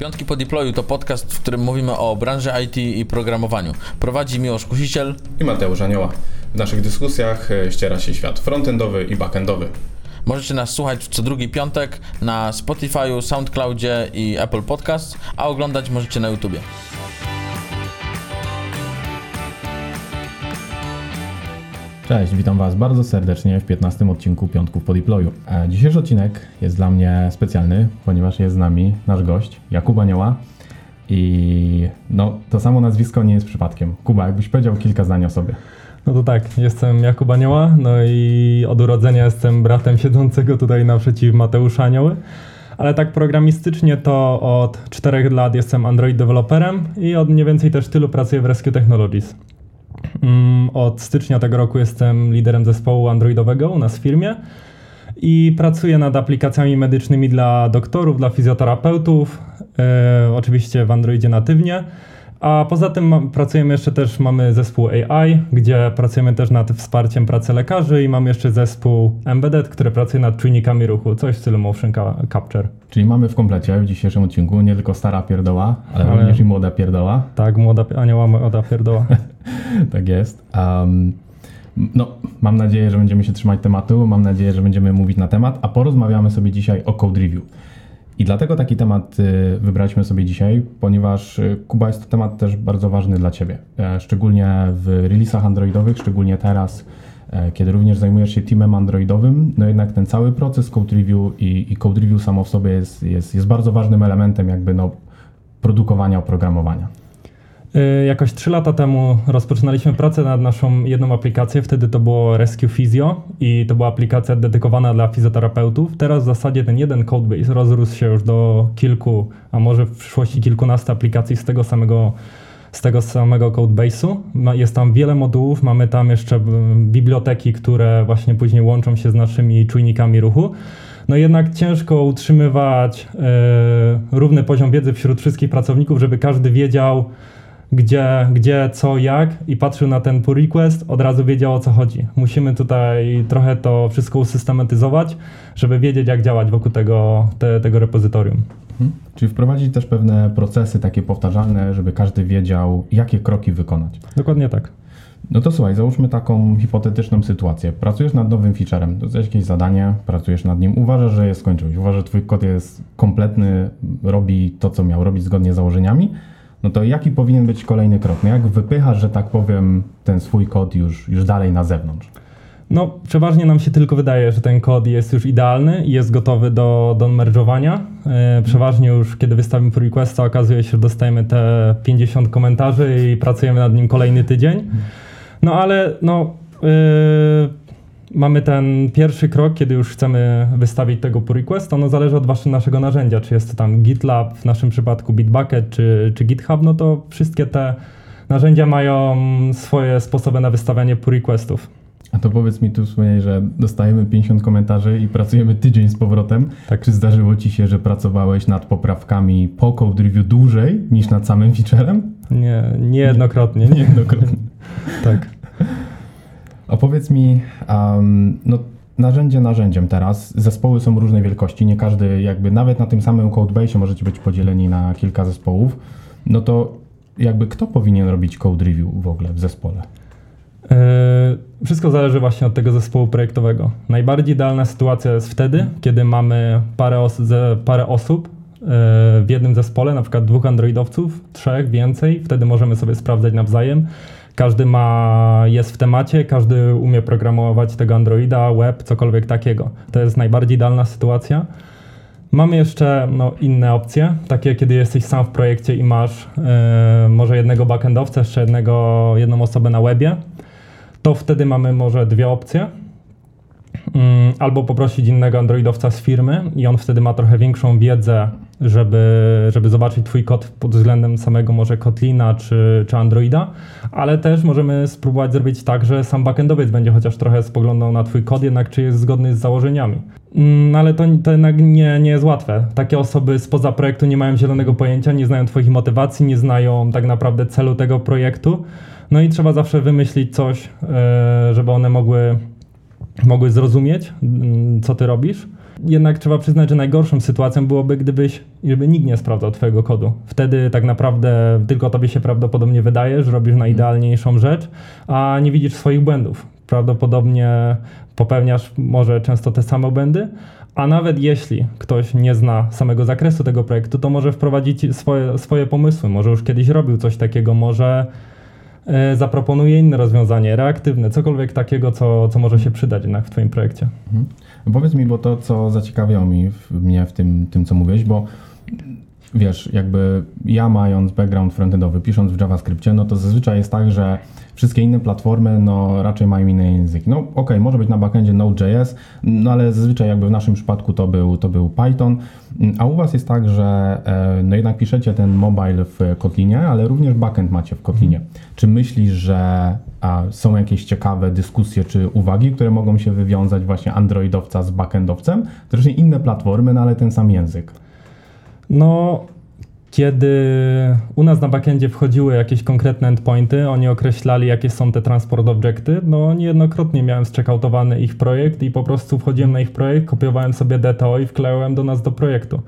Piątki po Deployu to podcast, w którym mówimy o branży IT i programowaniu. Prowadzi Miłosz Kusiciel i Mateusz Anioła. W naszych dyskusjach ściera się świat frontendowy i backendowy. Możecie nas słuchać co drugi piątek na Spotify, SoundCloudzie i Apple Podcast, a oglądać możecie na YouTubie. Cześć, witam Was bardzo serdecznie w 15. odcinku Piątków po Deployu. Dzisiejszy odcinek jest dla mnie specjalny, ponieważ jest z nami nasz gość, Jakub Anioła. I to samo nazwisko nie jest przypadkiem. Kuba, jakbyś powiedział kilka zdań o sobie. No to tak, jestem Jakub Anioła, no i od urodzenia jestem bratem siedzącego tutaj naprzeciw Mateusza Anioły. Ale tak programistycznie to od 4 lat jestem Android developerem i od mniej więcej też tylu pracuję w Rescue Technologies. Od stycznia tego roku jestem liderem zespołu androidowego u nas w firmie i pracuję nad aplikacjami medycznymi dla doktorów, dla fizjoterapeutów, oczywiście w Androidzie natywnie, a poza tym pracujemy jeszcze też, mamy zespół AI, gdzie pracujemy też nad wsparciem pracy lekarzy i mam jeszcze zespół Embedded, który pracuje nad czujnikami ruchu, coś w stylu motion capture. Czyli mamy w komplecie w dzisiejszym odcinku nie tylko stara pierdoła, ale również i młoda pierdoła. Tak, młoda Anioła, młoda pierdoła. Tak jest. Mam nadzieję, że będziemy się trzymać tematu, mam nadzieję, że będziemy mówić na temat, a porozmawiamy sobie dzisiaj o code review. I dlatego taki temat wybraliśmy sobie dzisiaj, ponieważ Kuba, jest to temat też bardzo ważny dla Ciebie. Szczególnie w releasach androidowych, szczególnie teraz, kiedy również zajmujesz się teamem androidowym, no jednak ten cały proces code review i code review samo w sobie jest bardzo ważnym elementem jakby produkowania oprogramowania. Jakoś 3 lata temu rozpoczynaliśmy pracę nad naszą jedną aplikacją, wtedy to było Rescue Physio i to była aplikacja dedykowana dla fizjoterapeutów. Teraz w zasadzie ten jeden codebase rozrósł się już do kilku, a może w przyszłości kilkunastu aplikacji z tego samego codebase'u. Jest tam wiele modułów, mamy tam jeszcze biblioteki, które właśnie później łączą się z naszymi czujnikami ruchu. No jednak ciężko utrzymywać równy poziom wiedzy wśród wszystkich pracowników, żeby każdy wiedział, gdzie, co, jak i patrzył na ten pull request, od razu wiedział o co chodzi. Musimy tutaj trochę to wszystko usystematyzować, żeby wiedzieć jak działać wokół tego repozytorium. Czyli wprowadzić też pewne procesy takie powtarzalne, żeby każdy wiedział jakie kroki wykonać. Dokładnie tak. No to słuchaj, załóżmy taką hipotetyczną sytuację. Pracujesz nad nowym featurem, dostajesz jakieś zadanie, pracujesz nad nim, uważasz, że je skończyłeś, uważasz, że twój kod jest kompletny, robi to co miał robić zgodnie z założeniami. No to jaki powinien być kolejny krok? No jak wypychasz, że tak powiem, ten swój kod już dalej na zewnątrz? No przeważnie nam się tylko wydaje, że ten kod jest już idealny i jest gotowy do merge'owania. Przeważnie już kiedy wystawimy pull requesta, okazuje się, że dostajemy te 50 komentarzy i pracujemy nad nim kolejny tydzień. Mamy ten pierwszy krok, kiedy już chcemy wystawić tego pull request, ono zależy od naszego narzędzia, czy jest to tam GitLab, w naszym przypadku Bitbucket czy GitHub, no to wszystkie te narzędzia mają swoje sposoby na wystawianie pull requestów. A to powiedz mi tu wspomniałeś, że dostajemy 50 komentarzy i pracujemy tydzień z powrotem. Tak. Czy zdarzyło Ci się, że pracowałeś nad poprawkami po code review dłużej niż nad samym featurem? Nie, niejednokrotnie. Niejednokrotnie. Tak. A powiedz mi, narzędzie narzędziem teraz, zespoły są różnej wielkości, nie każdy jakby, nawet na tym samym codebase'ie możecie być podzieleni na kilka zespołów, no to jakby kto powinien robić code review w ogóle w zespole? Wszystko zależy właśnie od tego zespołu projektowego. Najbardziej idealna sytuacja jest wtedy, kiedy mamy parę osób w jednym zespole, na przykład 2 androidowców, 3, więcej, wtedy możemy sobie sprawdzać nawzajem. Każdy jest w temacie, każdy umie programować tego Androida, web, cokolwiek takiego. To jest najbardziej idealna sytuacja. Mamy jeszcze inne opcje, takie kiedy jesteś sam w projekcie i masz może jednego backendowca, jeszcze jedną osobę na webie. To wtedy mamy może 2 opcje. Albo poprosić innego androidowca z firmy i on wtedy ma trochę większą wiedzę, żeby zobaczyć twój kod pod względem samego może Kotlina czy Androida, ale też możemy spróbować zrobić tak, że sam backendowiec będzie chociaż trochę spoglądał na twój kod, jednak czy jest zgodny z założeniami. Ale to jednak nie jest łatwe. Takie osoby spoza projektu nie mają zielonego pojęcia, nie znają twoich motywacji, nie znają tak naprawdę celu tego projektu. No i trzeba zawsze wymyślić coś, żeby one mogły zrozumieć, co ty robisz. Jednak trzeba przyznać, że najgorszą sytuacją byłoby, gdyby nikt nie sprawdzał twojego kodu. Wtedy tak naprawdę tylko tobie się prawdopodobnie wydaje, że robisz najidealniejszą rzecz, a nie widzisz swoich błędów. Prawdopodobnie popełniasz może często te same błędy, a nawet jeśli ktoś nie zna samego zakresu tego projektu, to może wprowadzić swoje pomysły, może już kiedyś robił coś takiego, może zaproponuje inne rozwiązanie, reaktywne, cokolwiek takiego, co może się przydać jednak w twoim projekcie. Mhm. Powiedz mi, bo to, co zaciekawiało mnie w tym, co mówiłeś, bo wiesz, jakby ja mając background frontendowy, pisząc w JavaScriptie, no to zazwyczaj jest tak, że wszystkie inne platformy, no raczej mają inne języki. No okej, może być na backendzie Node.js, no ale zazwyczaj jakby w naszym przypadku to był Python, a u was jest tak, że no jednak piszecie ten mobile w Kotlinie, ale również backend macie w Kotlinie. Czy myślisz, że są jakieś ciekawe dyskusje czy uwagi, które mogą się wywiązać właśnie androidowca z backendowcem? Zresztą inne platformy, no ale ten sam język. No, kiedy u nas na backendzie wchodziły jakieś konkretne endpointy, oni określali, jakie są te transport objecty, no niejednokrotnie miałem zcheckowany ich projekt i po prostu wchodziłem na ich projekt, kopiowałem sobie DTO i wklejałem do nas do projektu.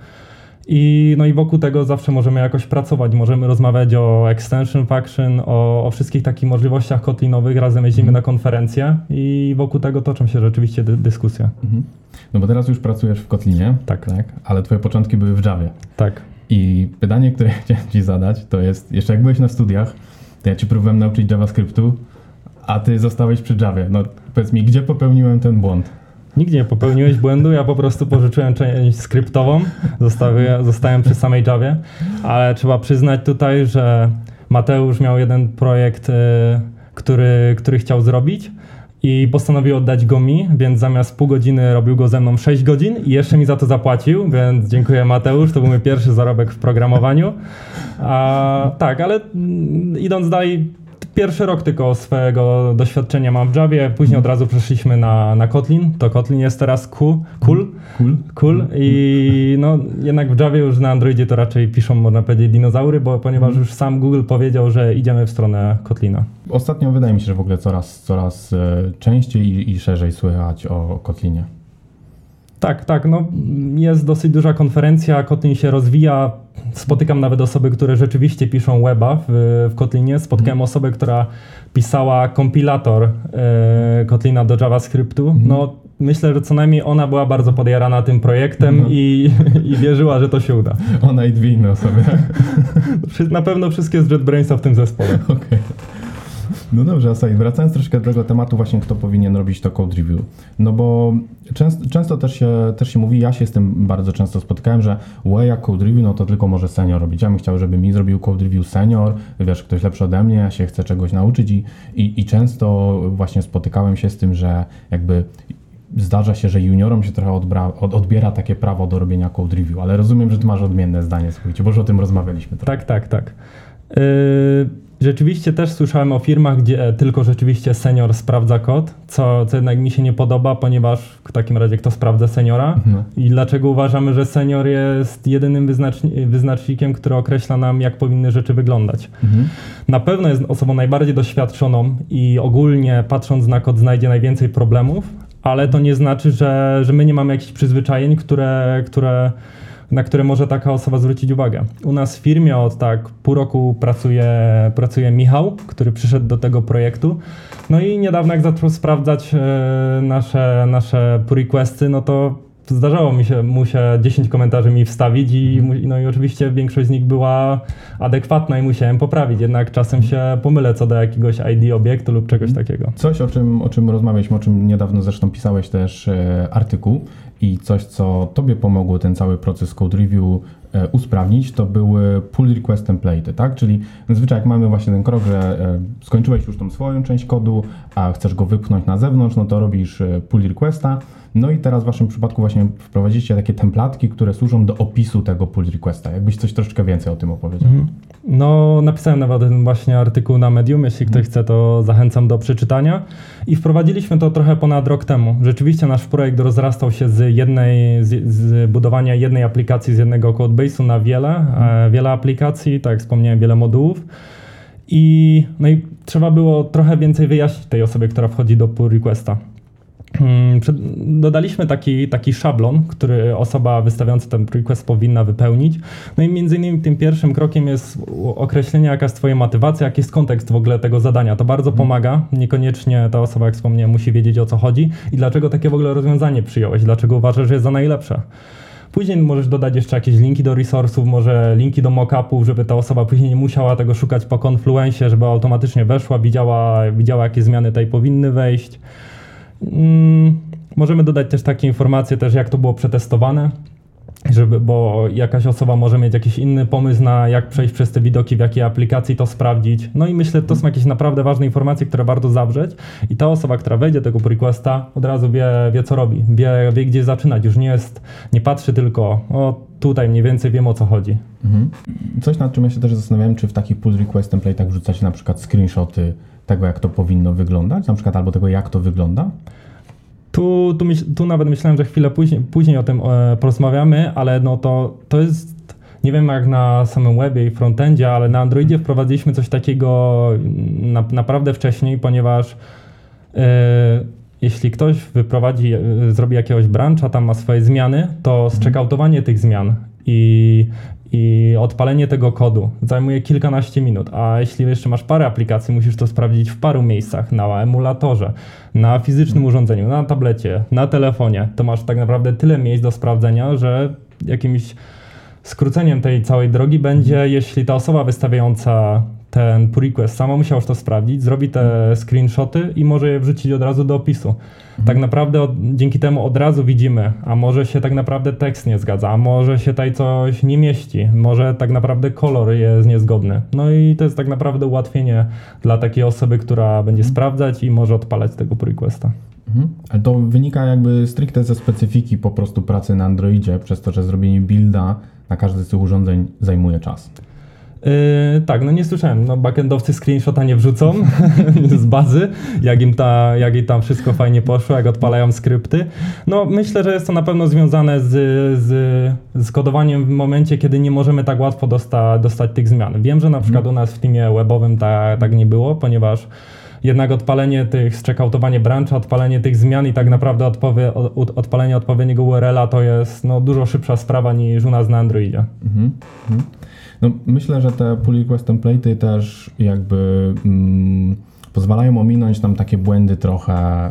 I no i wokół tego zawsze możemy jakoś pracować, możemy rozmawiać o extension function, o wszystkich takich możliwościach kotlinowych, razem jeździmy na konferencje i wokół tego toczą się rzeczywiście dyskusje. Mhm. No bo teraz już pracujesz w Kotlinie, tak, ale twoje początki były w Javie. Tak. I pytanie, które chciałem ci zadać, to jest, jeszcze jak byłeś na studiach, to ja ci próbowałem nauczyć JavaScriptu, a ty zostałeś przy Javie. No powiedz mi, gdzie popełniłem ten błąd? Nigdzie nie popełniłeś błędu, ja po prostu pożyczyłem część skryptową, zostałem przy samej Javie, ale trzeba przyznać tutaj, że Mateusz miał jeden projekt, który chciał zrobić i postanowił oddać go mi, więc zamiast pół godziny robił go ze mną 6 godzin i jeszcze mi za to zapłacił, więc dziękuję Mateusz, to był mój pierwszy zarobek w programowaniu. Tak, ale idąc dalej, pierwszy rok tylko swojego doświadczenia mam w Javie, później od razu przeszliśmy na Kotlin. To Kotlin jest teraz cool i no jednak w Javie już na Androidzie to raczej piszą, można powiedzieć, dinozaury, ponieważ już sam Google powiedział, że idziemy w stronę Kotlina. Ostatnio wydaje mi się, że w ogóle coraz częściej i szerzej słychać o Kotlinie. Tak, no jest dosyć duża konferencja, Kotlin się rozwija, spotykam nawet osoby, które rzeczywiście piszą weba w Kotlinie, spotkałem osobę, która pisała kompilator Kotlina do JavaScriptu, no myślę, że co najmniej ona była bardzo podjarana tym projektem i wierzyła, że to się uda. Ona i dwie inne osoby. Na pewno wszystkie z JetBrainsa w tym zespole. Okay. No dobrze, Asai, wracając troszkę do tego tematu właśnie, kto powinien robić to code review. No bo często też się mówi, ja się z tym bardzo często spotkałem, że jak code review, no to tylko może senior robić. Ja bym chciał, żeby mi zrobił code review senior, wiesz, ktoś lepszy ode mnie, ja się chcę czegoś nauczyć i często właśnie spotykałem się z tym, że jakby zdarza się, że juniorom się trochę odbiera takie prawo do robienia code review, ale rozumiem, że ty masz odmienne zdanie, słuchajcie, bo już o tym rozmawialiśmy. Trochę. Tak. Rzeczywiście też słyszałem o firmach, gdzie tylko rzeczywiście senior sprawdza kod, co jednak mi się nie podoba, ponieważ w takim razie kto sprawdza seniora i dlaczego uważamy, że senior jest jedynym wyznacznikiem, który określa nam, jak powinny rzeczy wyglądać. Mhm. Na pewno jest osobą najbardziej doświadczoną i ogólnie patrząc na kod znajdzie najwięcej problemów, ale to nie znaczy, że my nie mamy jakichś przyzwyczajeń, na które może taka osoba zwrócić uwagę. U nas w firmie od tak pół roku pracuje Michał, który przyszedł do tego projektu. No i niedawno jak zaczął sprawdzać nasze pull requesty, no to zdarzało mu się 10 komentarzy mi wstawić i oczywiście większość z nich była adekwatna i musiałem poprawić, jednak czasem się pomylę co do jakiegoś ID obiektu lub czegoś takiego. Coś, o czym rozmawialiśmy, o czym niedawno zresztą pisałeś też artykuł i coś, co tobie pomogło ten cały proces code review usprawnić, to były pull request template'y, tak? Czyli zazwyczaj jak mamy właśnie ten krok, że skończyłeś już tą swoją część kodu, a chcesz go wypchnąć na zewnątrz, no to robisz pull requesta. No i teraz w waszym przypadku właśnie wprowadziliście takie templatki, które służą do opisu tego pull requesta. Jakbyś coś troszeczkę więcej o tym opowiedział. No napisałem nawet ten właśnie artykuł na Medium, jeśli ktoś chce, to zachęcam do przeczytania. I wprowadziliśmy to trochę ponad rok temu. Rzeczywiście nasz projekt rozrastał się z budowania jednej aplikacji, z jednego codebase'u na wiele aplikacji, tak jak wspomniałem, wiele modułów. I trzeba było trochę więcej wyjaśnić tej osobie, która wchodzi do pull requesta. Dodaliśmy taki szablon, który osoba wystawiająca ten request powinna wypełnić. No i między innymi tym pierwszym krokiem jest określenie, jaka jest twoja motywacja, jaki jest kontekst w ogóle tego zadania. To bardzo pomaga. Niekoniecznie ta osoba, jak wspomniałem, musi wiedzieć, o co chodzi i dlaczego takie w ogóle rozwiązanie przyjąłeś, dlaczego uważasz, że jest za najlepsze. Później możesz dodać jeszcze jakieś linki do resursów, może linki do mockupów, żeby ta osoba później nie musiała tego szukać po Confluence'ie, żeby automatycznie weszła, widziała jakie zmiany tutaj powinny wejść. Możemy dodać też takie informacje, też jak to było przetestowane, bo jakaś osoba może mieć jakiś inny pomysł na jak przejść przez te widoki, w jakiej aplikacji to sprawdzić. No i myślę, że to są jakieś naprawdę ważne informacje, które warto zawrzeć i ta osoba, która wejdzie do tego requesta, od razu wie co robi, wie gdzie zaczynać, już nie patrzy tylko tutaj mniej więcej wiem, o co chodzi. Mhm. Coś, nad czym ja się też zastanawiałem, czy w takich pull request template'ach wrzucacie na przykład screenshoty tego, jak to powinno wyglądać, na przykład albo tego, jak to wygląda? Tu nawet myślałem, że chwilę później o tym porozmawiamy, ale no to jest, nie wiem jak na samym webie i frontendzie, ale na Androidzie wprowadziliśmy coś takiego naprawdę wcześniej, ponieważ jeśli ktoś zrobi jakiegoś brancha, tam ma swoje zmiany, to zcheckoutowanie tych zmian i odpalenie tego kodu zajmuje kilkanaście minut, a jeśli jeszcze masz parę aplikacji, musisz to sprawdzić w paru miejscach, na emulatorze, na fizycznym urządzeniu, na tablecie, na telefonie, to masz tak naprawdę tyle miejsc do sprawdzenia, że jakimś skróceniem tej całej drogi będzie, jeśli ta osoba wystawiająca ten pull request sama musiała już to sprawdzić, zrobi te screenshoty i może je wrzucić od razu do opisu. Tak naprawdę dzięki temu od razu widzimy, a może się tak naprawdę tekst nie zgadza, a może się tutaj coś nie mieści, może tak naprawdę kolor jest niezgodny. No i to jest tak naprawdę ułatwienie dla takiej osoby, która będzie sprawdzać i może odpalać tego pull requesta. Ale to wynika jakby stricte ze specyfiki po prostu pracy na Androidzie, przez to, że zrobienie builda na każdy z tych urządzeń zajmuje czas. Tak, no nie słyszałem, backendowcy screenshota nie wrzucą z bazy, jak im tam wszystko fajnie poszło, jak odpalają skrypty. No myślę, że jest to na pewno związane z kodowaniem w momencie, kiedy nie możemy tak łatwo dostać tych zmian. Wiem, że na przykład u nas w teamie webowym tak nie było, ponieważ jednak odpalenie zcheckoutowanie brancha, odpalenie tych zmian i tak naprawdę odpalenie odpowiedniego URL-a to jest dużo szybsza sprawa niż u nas na Androidzie. No, myślę, że te pull request template'y też jakby pozwalają ominąć tam takie błędy trochę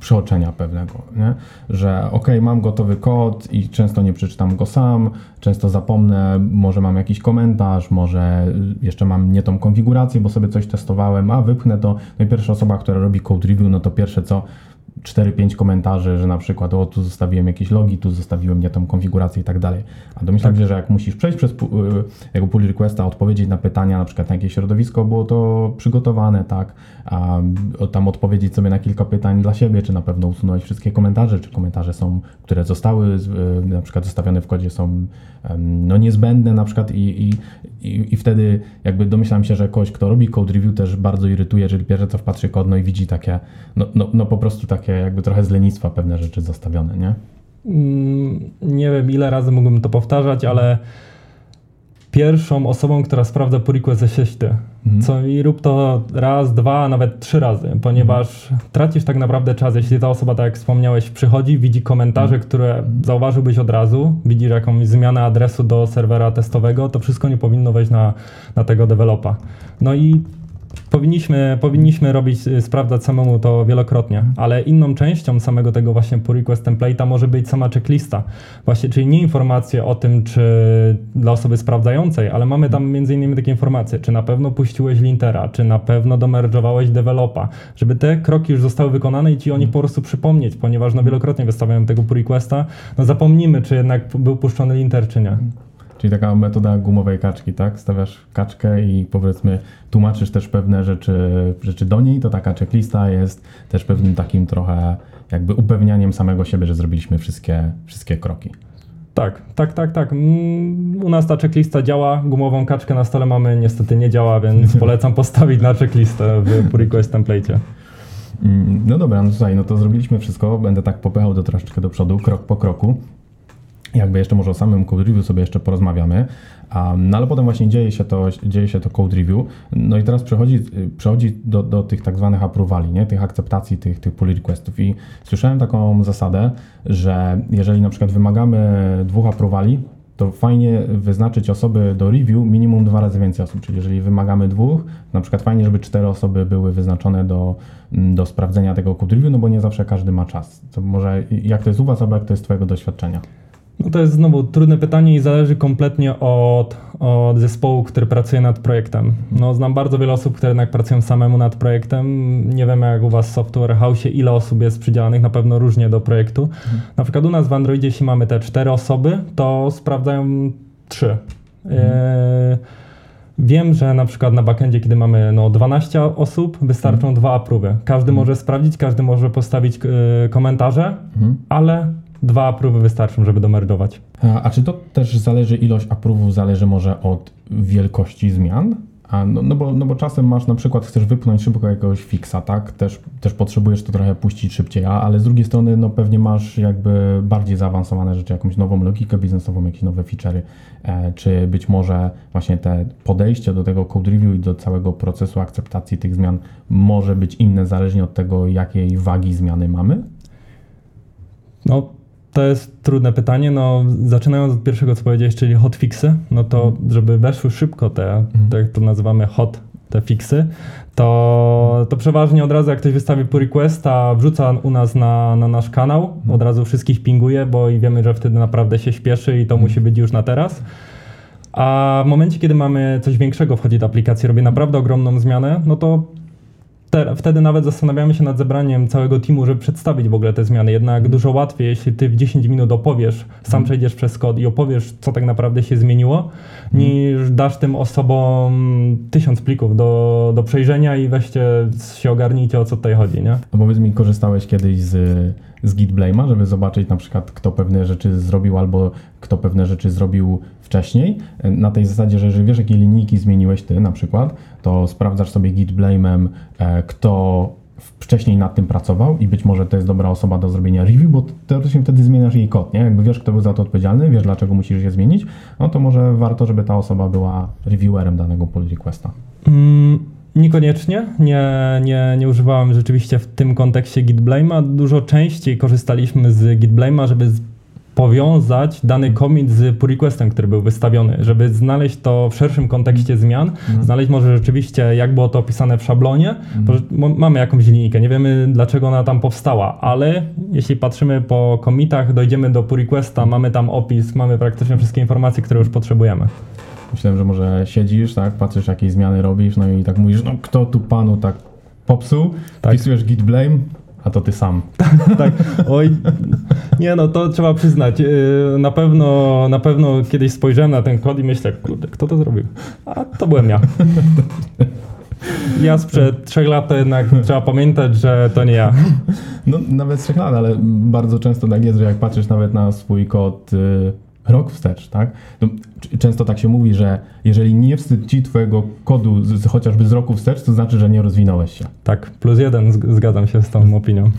przeoczenia pewnego, nie? Że mam gotowy kod i często nie przeczytam go sam, często zapomnę, może mam jakiś komentarz, może jeszcze mam nie tą konfigurację, bo sobie coś testowałem, a wypchnę to. No i pierwsza osoba, która robi code review, no to pierwsze co 4-5 komentarzy, że na przykład tu zostawiłem jakieś logi, tu zostawiłem nie tą konfigurację i tak dalej. A domyślam się, że jak musisz przejść przez jako pull requesta, odpowiedzieć na pytania, na przykład na jakie środowisko było to przygotowane, tak? A tam odpowiedzieć sobie na kilka pytań dla siebie, czy na pewno usunąć wszystkie komentarze, czy komentarze są, które zostały na przykład zostawione w kodzie, są niezbędne na przykład i wtedy jakby domyślam się, że ktoś, kto robi code review, też bardzo irytuje, jeżeli pierwsze co wpatrzy kod, i widzi takie, po prostu takie jakby trochę z lenistwa pewne rzeczy zostawione, nie? Nie wiem, ile razy mógłbym to powtarzać, ale pierwszą osobą, która sprawdza pull request jesteś ty. Co i rób to raz, dwa, nawet 3 razy, ponieważ tracisz tak naprawdę czas, jeśli ta osoba, tak jak wspomniałeś, przychodzi, widzi komentarze, które zauważyłbyś od razu, widzisz jakąś zmianę adresu do serwera testowego, to wszystko nie powinno wejść na tego dewelopa. No i powinniśmy sprawdzać samemu to wielokrotnie, ale inną częścią samego tego właśnie pull request template'a może być sama checklista. Właśnie, czyli nie informacje o tym, czy dla osoby sprawdzającej, ale mamy tam między innymi takie informacje, czy na pewno puściłeś lintera, czy na pewno domerżowałeś developa, żeby te kroki już zostały wykonane i ci o nich po prostu przypomnieć, ponieważ wielokrotnie wystawiałem tego pull requesta, zapomnimy, czy jednak był puszczony linter, czy nie. Czyli taka metoda gumowej kaczki, tak? Stawiasz kaczkę i powiedzmy tłumaczysz też pewne rzeczy do niej, to taka checklista jest też pewnym takim trochę jakby upewnianiem samego siebie, że zrobiliśmy wszystkie kroki. Tak. U nas ta checklista działa, gumową kaczkę na stole mamy, niestety nie działa, więc polecam postawić na checklistę w pull request template'cie. No dobra, to zrobiliśmy wszystko, będę tak popychał do troszeczkę do przodu, krok po kroku. Jakby jeszcze może o samym code review sobie jeszcze porozmawiamy, no ale potem właśnie dzieje się to code review, no i teraz przechodzi do tych tak zwanych approwali, nie? Tych akceptacji, tych pull requestów i słyszałem taką zasadę, że jeżeli na przykład wymagamy 2 approwali, to fajnie wyznaczyć osoby do review minimum 2 razy więcej osób, czyli jeżeli wymagamy 2, na przykład fajnie, żeby 4 osoby były wyznaczone do sprawdzenia tego code review, no bo nie zawsze każdy ma czas. To może jak to jest u Was, albo jak to jest Twojego doświadczenia? No to jest znowu trudne pytanie i zależy kompletnie od zespołu, który pracuje nad projektem. No, znam bardzo wiele osób, które jednak pracują samemu nad projektem. Nie wiem jak u Was w Software House, ile osób jest przydzielanych, na pewno różnie do projektu. Na przykład u nas w Androidzie, jeśli mamy te 4 osoby, to sprawdzają 3. Wiem, że na przykład na backendzie, kiedy mamy 12 osób, wystarczą 2 approve'y. Każdy może sprawdzić, każdy może postawić komentarze, ale 2 approve'y wystarczą, żeby domerdować. A czy to też zależy, ilość approve'ów zależy może od wielkości zmian? No bo czasem masz na przykład, chcesz wypchnąć szybko jakiegoś fixa, tak? Też potrzebujesz to trochę puścić szybciej, ale z drugiej strony no pewnie masz jakby bardziej zaawansowane rzeczy, jakąś nową logikę biznesową, jakieś nowe feature'y, czy być może właśnie te podejście do tego code review i do całego procesu akceptacji tych zmian może być inne zależnie od tego, jakiej wagi zmiany mamy? No, to jest trudne pytanie, zaczynając od pierwszego, co powiedziałeś, czyli hotfixy, żeby weszły szybko te jak to nazywamy te fixy, to przeważnie od razu jak ktoś wystawi pull requesta, wrzuca u nas na nasz kanał, od razu wszystkich pinguje, bo i wiemy, że wtedy naprawdę się śpieszy i to musi być już na teraz. A w momencie, kiedy mamy coś większego wchodzi do aplikacji, robi naprawdę ogromną zmianę, wtedy nawet zastanawiamy się nad zebraniem całego teamu, żeby przedstawić w ogóle te zmiany. Jednak dużo łatwiej, jeśli ty w 10 minut opowiesz, sam przejdziesz przez kod i opowiesz, co tak naprawdę się zmieniło, niż dasz tym osobom 1000 plików do przejrzenia i weźcie się ogarnijcie, o co tutaj chodzi, nie? A powiedz mi, korzystałeś kiedyś z GitBlame'a, żeby zobaczyć na przykład, kto pewne rzeczy zrobił albo kto pewne rzeczy zrobił wcześniej? Na tej zasadzie, że jeżeli wiesz, jakie linijki zmieniłeś ty na przykład, to sprawdzasz sobie GitBlame'em, kto wcześniej nad tym pracował i być może to jest dobra osoba do zrobienia review, bo teoretycznie wtedy zmieniasz jej kod, nie? Jakby wiesz, kto był za to odpowiedzialny, wiesz, dlaczego musisz je zmienić, no to może warto, żeby ta osoba była reviewerem danego pull requesta. Niekoniecznie. Nie używałem rzeczywiście w tym kontekście GitBlame'a. Dużo częściej korzystaliśmy z GitBlame'a, żeby powiązać dany commit z pull requestem, który był wystawiony, żeby znaleźć to w szerszym kontekście zmian, znaleźć może rzeczywiście, jak było to opisane w szablonie, bo mamy jakąś linijkę, nie wiemy, dlaczego ona tam powstała, ale jeśli patrzymy po commitach, dojdziemy do pull requesta, mamy tam opis, mamy praktycznie wszystkie informacje, które już potrzebujemy. Myślałem, że może siedzisz, tak, patrzysz, jakie zmiany robisz, no i tak mówisz, kto tu panu tak popsuł, tak. Wpisujesz git blame, a to ty sam. Tak. Oj, nie to trzeba przyznać. Na pewno kiedyś spojrzałem na ten kod i myślę, kurde, kto to zrobił? A to byłem ja. Ja sprzed 3 lat to jednak trzeba pamiętać, że to nie ja. No nawet 3 lat, ale bardzo często tak jest, że jak patrzysz nawet na swój kod rok wstecz, tak? Często tak się mówi, że jeżeli nie wstyd ci twojego kodu chociażby z roku wstecz, to znaczy, że nie rozwinąłeś się. Tak, +1, zgadzam się z tą opinią.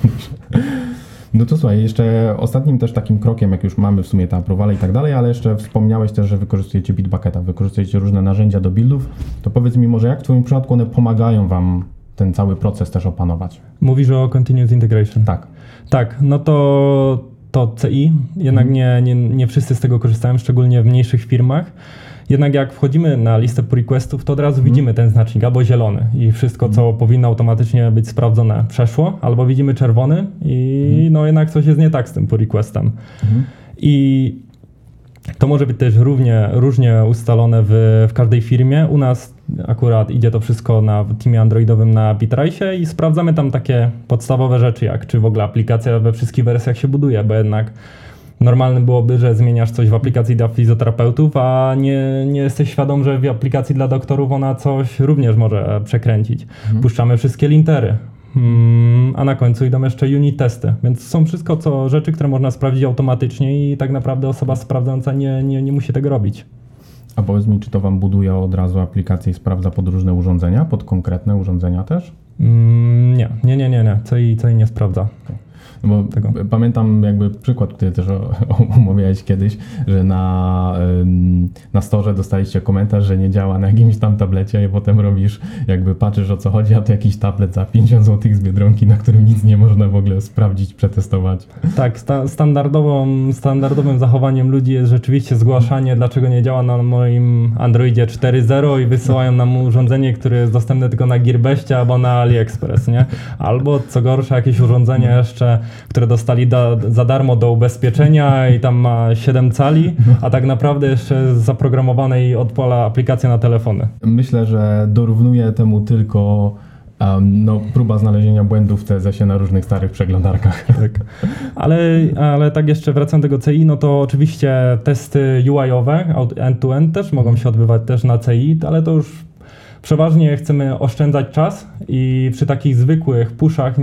No to słuchaj, jeszcze ostatnim też takim krokiem, jak już mamy w sumie te aprowale i tak dalej, ale jeszcze wspomniałeś też, że wykorzystujecie Bitbucketa, wykorzystujecie różne narzędzia do buildów, to powiedz mi może, jak w twoim przypadku one pomagają wam ten cały proces też opanować? Mówisz o Continuous Integration. Tak, to CI, jednak nie wszyscy z tego korzystają, szczególnie w mniejszych firmach. Jednak jak wchodzimy na listę pull requestów, to od razu widzimy ten znacznik, albo zielony i wszystko, co powinno automatycznie być sprawdzone, przeszło, albo widzimy czerwony i jednak coś jest nie tak z tym pull requestem. I to może być też różnie ustalone w każdej firmie. U nas akurat idzie to wszystko w teamie androidowym na Bitrise i sprawdzamy tam takie podstawowe rzeczy, jak czy w ogóle aplikacja we wszystkich wersjach się buduje, bo jednak normalne byłoby, że zmieniasz coś w aplikacji dla fizjoterapeutów, a nie jesteś świadom, że w aplikacji dla doktorów ona coś również może przekręcić. Puszczamy wszystkie lintery. A na końcu idą jeszcze unit testy, więc są wszystko rzeczy, które można sprawdzić automatycznie i tak naprawdę osoba sprawdzająca nie musi tego robić. A powiedz mi, czy to wam buduje od razu aplikację i sprawdza pod różne urządzenia, pod konkretne urządzenia też? Nie, CI nie sprawdza. Okay. Bo tego. Pamiętam jakby przykład, który też omawiałeś kiedyś, że na storze dostaliście komentarz, że nie działa na jakimś tam tablecie i potem robisz, jakby patrzysz o co chodzi, a to jakiś tablet za 50 zł z Biedronki, na którym nic nie można w ogóle sprawdzić, przetestować. Tak, standardowym zachowaniem ludzi jest rzeczywiście zgłaszanie, dlaczego nie działa na moim Androidzie 4.0 i wysyłają nam urządzenie, które jest dostępne tylko na Gearbestie albo na AliExpress, nie? Albo co gorsza jakieś urządzenie jeszcze, które dostali za darmo do ubezpieczenia i tam ma 7 cali, a tak naprawdę jeszcze zaprogramowane i odpala aplikacje na telefony. Myślę, że dorównuje temu tylko próba znalezienia błędów w CSS-ie na różnych starych przeglądarkach. Tak. Ale tak jeszcze wracając do tego CI, no to oczywiście testy UI-owe, end-to-end też mogą się odbywać też na CI, ale to już przeważnie chcemy oszczędzać czas i przy takich zwykłych pushach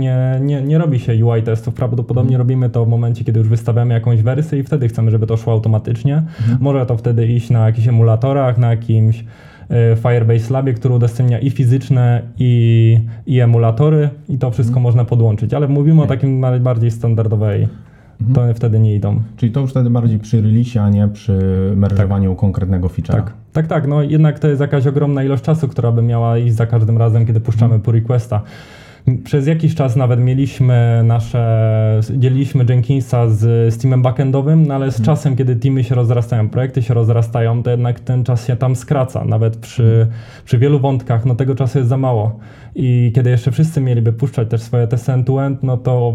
nie robi się UI testów. Prawdopodobnie robimy to w momencie, kiedy już wystawiamy jakąś wersję i wtedy chcemy, żeby to szło automatycznie. Może to wtedy iść na jakichś emulatorach, na jakimś Firebase Labie, który udostępnia i fizyczne, i emulatory i to wszystko można podłączyć, ale mówimy o takim najbardziej standardowej. To wtedy nie idą. Czyli to już wtedy bardziej przy release'ie, a nie przy merżowaniu konkretnego feature'a. Tak. No jednak to jest jakaś ogromna ilość czasu, która by miała iść za każdym razem, kiedy puszczamy pull requesta. Przez jakiś czas nawet dzieliliśmy Jenkinsa z teamem backendowym, no ale z czasem, kiedy teamy się rozrastają, projekty się rozrastają, to jednak ten czas się tam skraca. Nawet przy wielu wątkach, no tego czasu jest za mało. I kiedy jeszcze wszyscy mieliby puszczać też swoje testy end-to-end, no to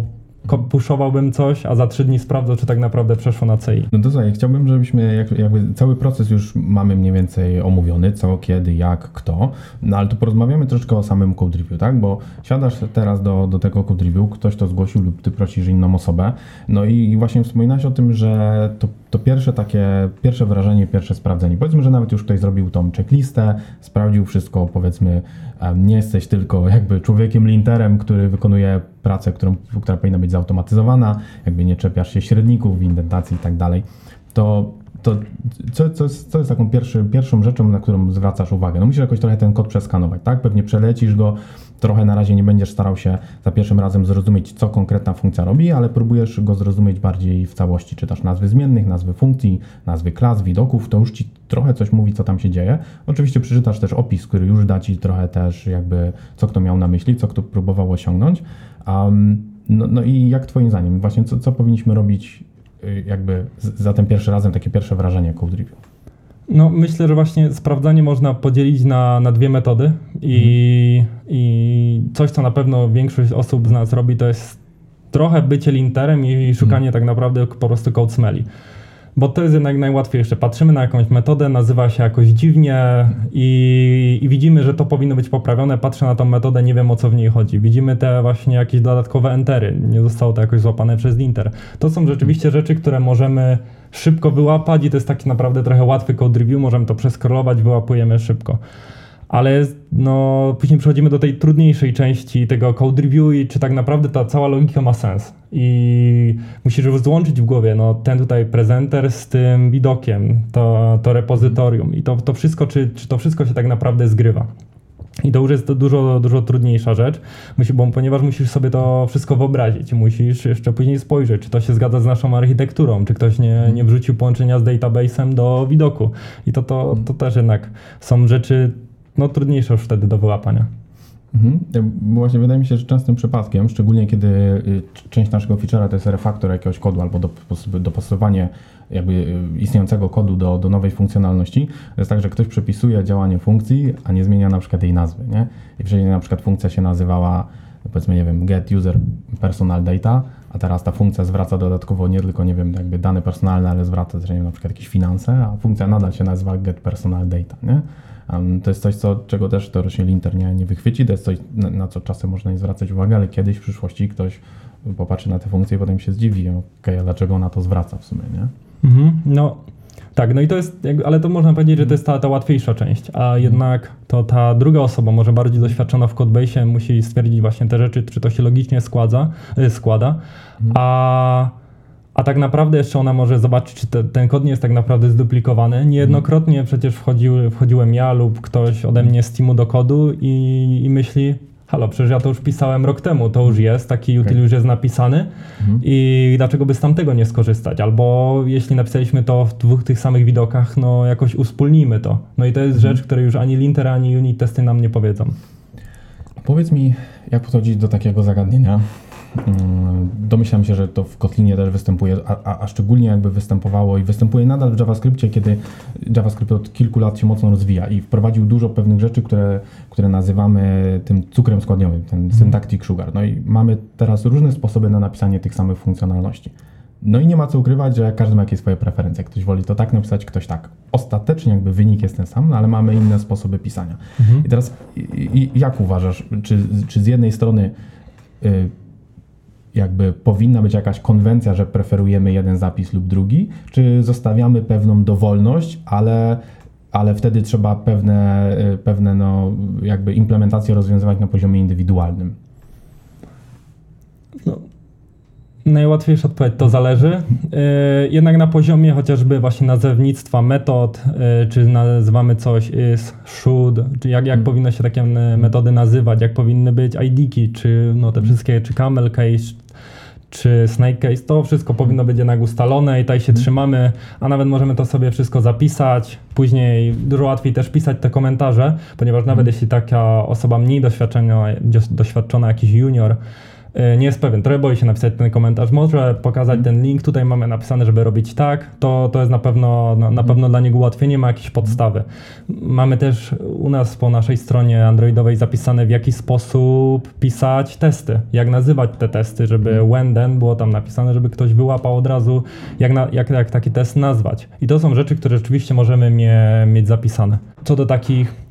puszowałbym coś, a za 3 dni sprawdzę, czy tak naprawdę przeszło na CI. No to słuchaj, chciałbym, żebyśmy jakby cały proces już mamy mniej więcej omówiony, co, kiedy, jak, kto, no ale to porozmawiamy troszeczkę o samym code review, tak? Bo siadasz teraz do tego code review, ktoś to zgłosił lub ty prosisz inną osobę, no i właśnie wspominałaś o tym, że to pierwsze wrażenie, pierwsze sprawdzenie. Powiedzmy, że nawet już ktoś zrobił tą checklistę, sprawdził wszystko, powiedzmy, nie jesteś tylko jakby człowiekiem linterem, który wykonuje pracę, która powinna być zautomatyzowana, jakby nie czepiasz się średników, indentacji i tak dalej, to co jest taką pierwszą rzeczą, na którą zwracasz uwagę? No musisz jakoś trochę ten kod przeskanować, tak? Pewnie przelecisz go, trochę na razie nie będziesz starał się za pierwszym razem zrozumieć, co konkretna funkcja robi, ale próbujesz go zrozumieć bardziej w całości. Czytasz nazwy zmiennych, nazwy funkcji, nazwy klas, widoków, to już ci trochę coś mówi, co tam się dzieje. Oczywiście przeczytasz też opis, który już da ci trochę też jakby, co kto miał na myśli, co kto próbował osiągnąć. No i jak twoim zdaniem, właśnie co powinniśmy robić jakby za ten pierwszy razem, takie pierwsze wrażenie code review? No myślę, że właśnie sprawdzanie można podzielić na 2 metody i coś, co na pewno większość osób z nas robi, to jest trochę bycie linterem i szukanie tak naprawdę po prostu code smelli. Bo to jest jednak najłatwiejsze. Patrzymy na jakąś metodę, nazywa się jakoś dziwnie i widzimy, że to powinno być poprawione. Patrzę na tą metodę, nie wiem o co w niej chodzi. Widzimy te właśnie jakieś dodatkowe entery. Nie zostało to jakoś złapane przez linter. To są rzeczywiście rzeczy, które możemy szybko wyłapać i to jest taki naprawdę trochę łatwy code review. Możemy to przeskrolować, wyłapujemy szybko. Ale no, później przechodzimy do tej trudniejszej części tego code review i czy tak naprawdę ta cała logika ma sens. I musisz już złączyć w głowie ten tutaj prezenter z tym widokiem, to repozytorium i to wszystko, czy to wszystko się tak naprawdę zgrywa. I to już jest dużo trudniejsza rzecz, ponieważ musisz sobie to wszystko wyobrazić. Musisz jeszcze później spojrzeć, czy to się zgadza z naszą architekturą, czy ktoś nie wrzucił połączenia z database'em do widoku. I to też jednak są rzeczy trudniejsze już wtedy do wyłapania. Bo właśnie wydaje mi się, że częstym przypadkiem, szczególnie kiedy część naszego feature'a to jest refaktor jakiegoś kodu albo dopasowanie jakby istniejącego kodu do nowej funkcjonalności, to jest tak, że ktoś przepisuje działanie funkcji, a nie zmienia na przykład jej nazwy, nie? I wcześniej na przykład funkcja się nazywała, powiedzmy, nie wiem, get user personal data, a teraz ta funkcja zwraca dodatkowo nie tylko, nie wiem, jakby dane personalne, ale zwraca też, nie wiem, na przykład jakieś finanse, a funkcja nadal się nazywa get personal data, nie? To jest coś, czego też teoretycznie linter nie wychwyci, to jest coś, na co czasem można nie zwracać uwagi, ale kiedyś w przyszłości ktoś popatrzy na tę funkcję i potem się zdziwi, a dlaczego ona to zwraca w sumie, nie? Tak, no i to jest, ale to można powiedzieć, że to jest ta łatwiejsza część, a jednak to ta druga osoba, może bardziej doświadczona w codebase'ie, musi stwierdzić właśnie te rzeczy, czy to się logicznie składa, a tak naprawdę jeszcze ona może zobaczyć, czy ten kod nie jest tak naprawdę zduplikowany. Niejednokrotnie przecież wchodziłem ja lub ktoś ode mnie z teamu do kodu i myśli, halo, przecież ja to już pisałem rok temu, to już jest, taki util już jest napisany i dlaczego by z tamtego nie skorzystać? Albo jeśli napisaliśmy to w dwóch tych samych widokach, no jakoś uspólnijmy to. No i to jest rzecz, której już ani linter, ani unit testy nam nie powiedzą. Powiedz mi, jak podchodzić do takiego zagadnienia? Domyślam się, że to w Kotlinie też występuje, a szczególnie jakby występowało i występuje nadal w JavaScriptie, kiedy JavaScript od kilku lat się mocno rozwija i wprowadził dużo pewnych rzeczy, które nazywamy tym cukrem składniowym, ten syntactic sugar. No i mamy teraz różne sposoby na napisanie tych samych funkcjonalności. No i nie ma co ukrywać, że każdy ma jakieś swoje preferencje. Ktoś woli to tak napisać, ktoś tak. Ostatecznie jakby wynik jest ten sam, no ale mamy inne sposoby pisania. I teraz jak uważasz, czy z jednej strony jakby powinna być jakaś konwencja, że preferujemy jeden zapis lub drugi, czy zostawiamy pewną dowolność, ale wtedy trzeba pewne no, jakby implementacje rozwiązywać na poziomie indywidualnym? No. Najłatwiejsza odpowiedź to zależy. Jednak na poziomie chociażby właśnie nazewnictwa metod, czy nazywamy coś is, should, czy jak powinno się takie metody nazywać, jak powinny być ID-ki, czy no te wszystkie, czy camel case, czy snake case, to wszystko powinno być jednak ustalone i tutaj się trzymamy, a nawet możemy to sobie wszystko zapisać. Później dużo łatwiej też pisać te komentarze, ponieważ nawet jeśli taka osoba mniej doświadczona, jakiś junior, nie jest pewien, trochę boi się napisać ten komentarz, może pokazać ten link, tutaj mamy napisane, żeby robić tak, to jest na pewno dla niego ułatwienie, ma jakieś podstawy. Mamy też u nas po naszej stronie androidowej zapisane, w jaki sposób pisać testy, jak nazywać te testy, żeby when then było tam napisane, żeby ktoś wyłapał od razu, jak taki test nazwać. I to są rzeczy, które rzeczywiście możemy mieć zapisane. Co do takich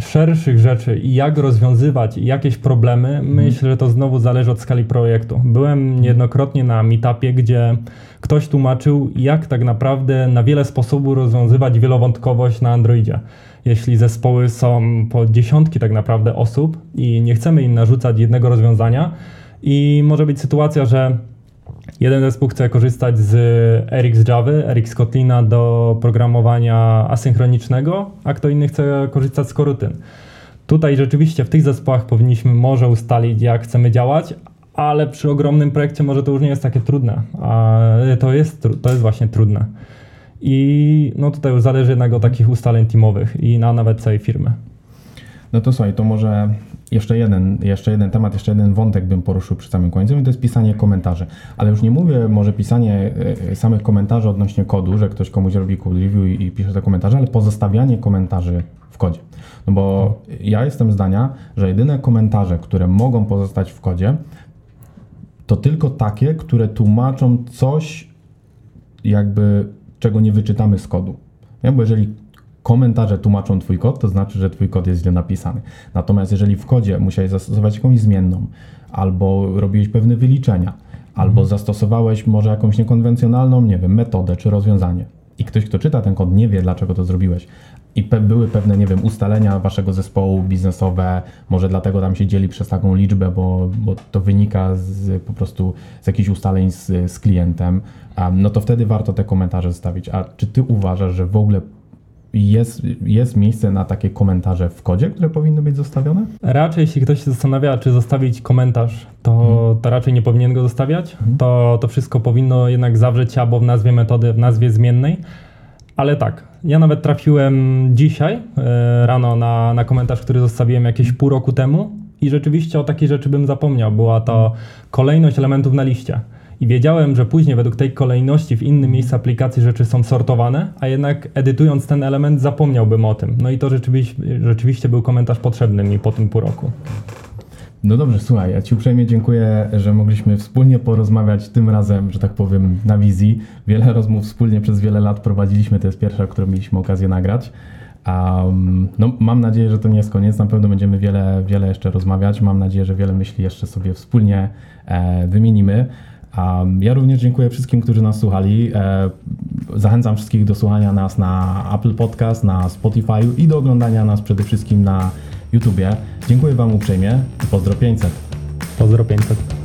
szerszych rzeczy i jak rozwiązywać jakieś problemy, myślę, że to znowu zależy od skali projektu. Byłem niejednokrotnie na meetupie, gdzie ktoś tłumaczył, jak tak naprawdę na wiele sposobów rozwiązywać wielowątkowość na Androidzie. Jeśli zespoły są po dziesiątki tak naprawdę osób i nie chcemy im narzucać jednego rozwiązania i może być sytuacja, że jeden zespół chce korzystać z Eric's Java, Eric's Kotlina do programowania asynchronicznego, a kto inny chce korzystać z korutyn. Tutaj rzeczywiście w tych zespołach powinniśmy może ustalić, jak chcemy działać, ale przy ogromnym projekcie może to już nie jest takie trudne, a to jest właśnie trudne. I no tutaj już zależy jednak od takich ustaleń teamowych i nawet całej firmy. No to słuchaj, to może jeszcze jeden temat, jeszcze jeden wątek bym poruszył przy samym końcu i to jest pisanie komentarzy. Ale już nie mówię może pisanie samych komentarzy odnośnie kodu, że ktoś komuś robi code review i pisze te komentarze, ale pozostawianie komentarzy w kodzie. No bo ja jestem zdania, że jedyne komentarze, które mogą pozostać w kodzie, to tylko takie, które tłumaczą coś jakby, czego nie wyczytamy z kodu. Ja, bo jeżeli komentarze tłumaczą twój kod, to znaczy, że twój kod jest źle napisany. Natomiast jeżeli w kodzie musiałeś zastosować jakąś zmienną, albo robiłeś pewne wyliczenia, albo zastosowałeś może jakąś niekonwencjonalną, nie wiem, metodę czy rozwiązanie i ktoś, kto czyta ten kod, nie wie, dlaczego to zrobiłeś i były pewne, nie wiem, ustalenia waszego zespołu biznesowe, może dlatego tam się dzieli przez taką liczbę, bo to wynika po prostu z jakichś ustaleń z klientem, no to wtedy warto te komentarze zostawić. A czy ty uważasz, że w ogóle jest miejsce na takie komentarze w kodzie, które powinny być zostawione? Raczej jeśli ktoś się zastanawia, czy zostawić komentarz, to raczej nie powinien go zostawiać. To wszystko powinno jednak zawrzeć się albo w nazwie metody, w nazwie zmiennej. Ale tak, ja nawet trafiłem dzisiaj rano na komentarz, który zostawiłem jakieś pół roku temu i rzeczywiście o takiej rzeczy bym zapomniał. Była to kolejność elementów na liście. I wiedziałem, że później według tej kolejności w innym miejscu aplikacji rzeczy są sortowane, a jednak edytując ten element zapomniałbym o tym. No i to rzeczywiście był komentarz potrzebny mi po tym pół roku. No dobrze, słuchaj, ja ci uprzejmie dziękuję, że mogliśmy wspólnie porozmawiać tym razem, że tak powiem, na wizji. Wiele rozmów wspólnie przez wiele lat prowadziliśmy, to jest pierwsza, którą mieliśmy okazję nagrać. No, mam nadzieję, że to nie jest koniec, na pewno będziemy wiele jeszcze rozmawiać. Mam nadzieję, że wiele myśli jeszcze sobie wspólnie wymienimy. Ja również dziękuję wszystkim, którzy nas słuchali. Zachęcam wszystkich do słuchania nas na Apple Podcast, na Spotify i do oglądania nas przede wszystkim na YouTubie. Dziękuję Wam uprzejmie. Pozdro 500. Pozdro 500.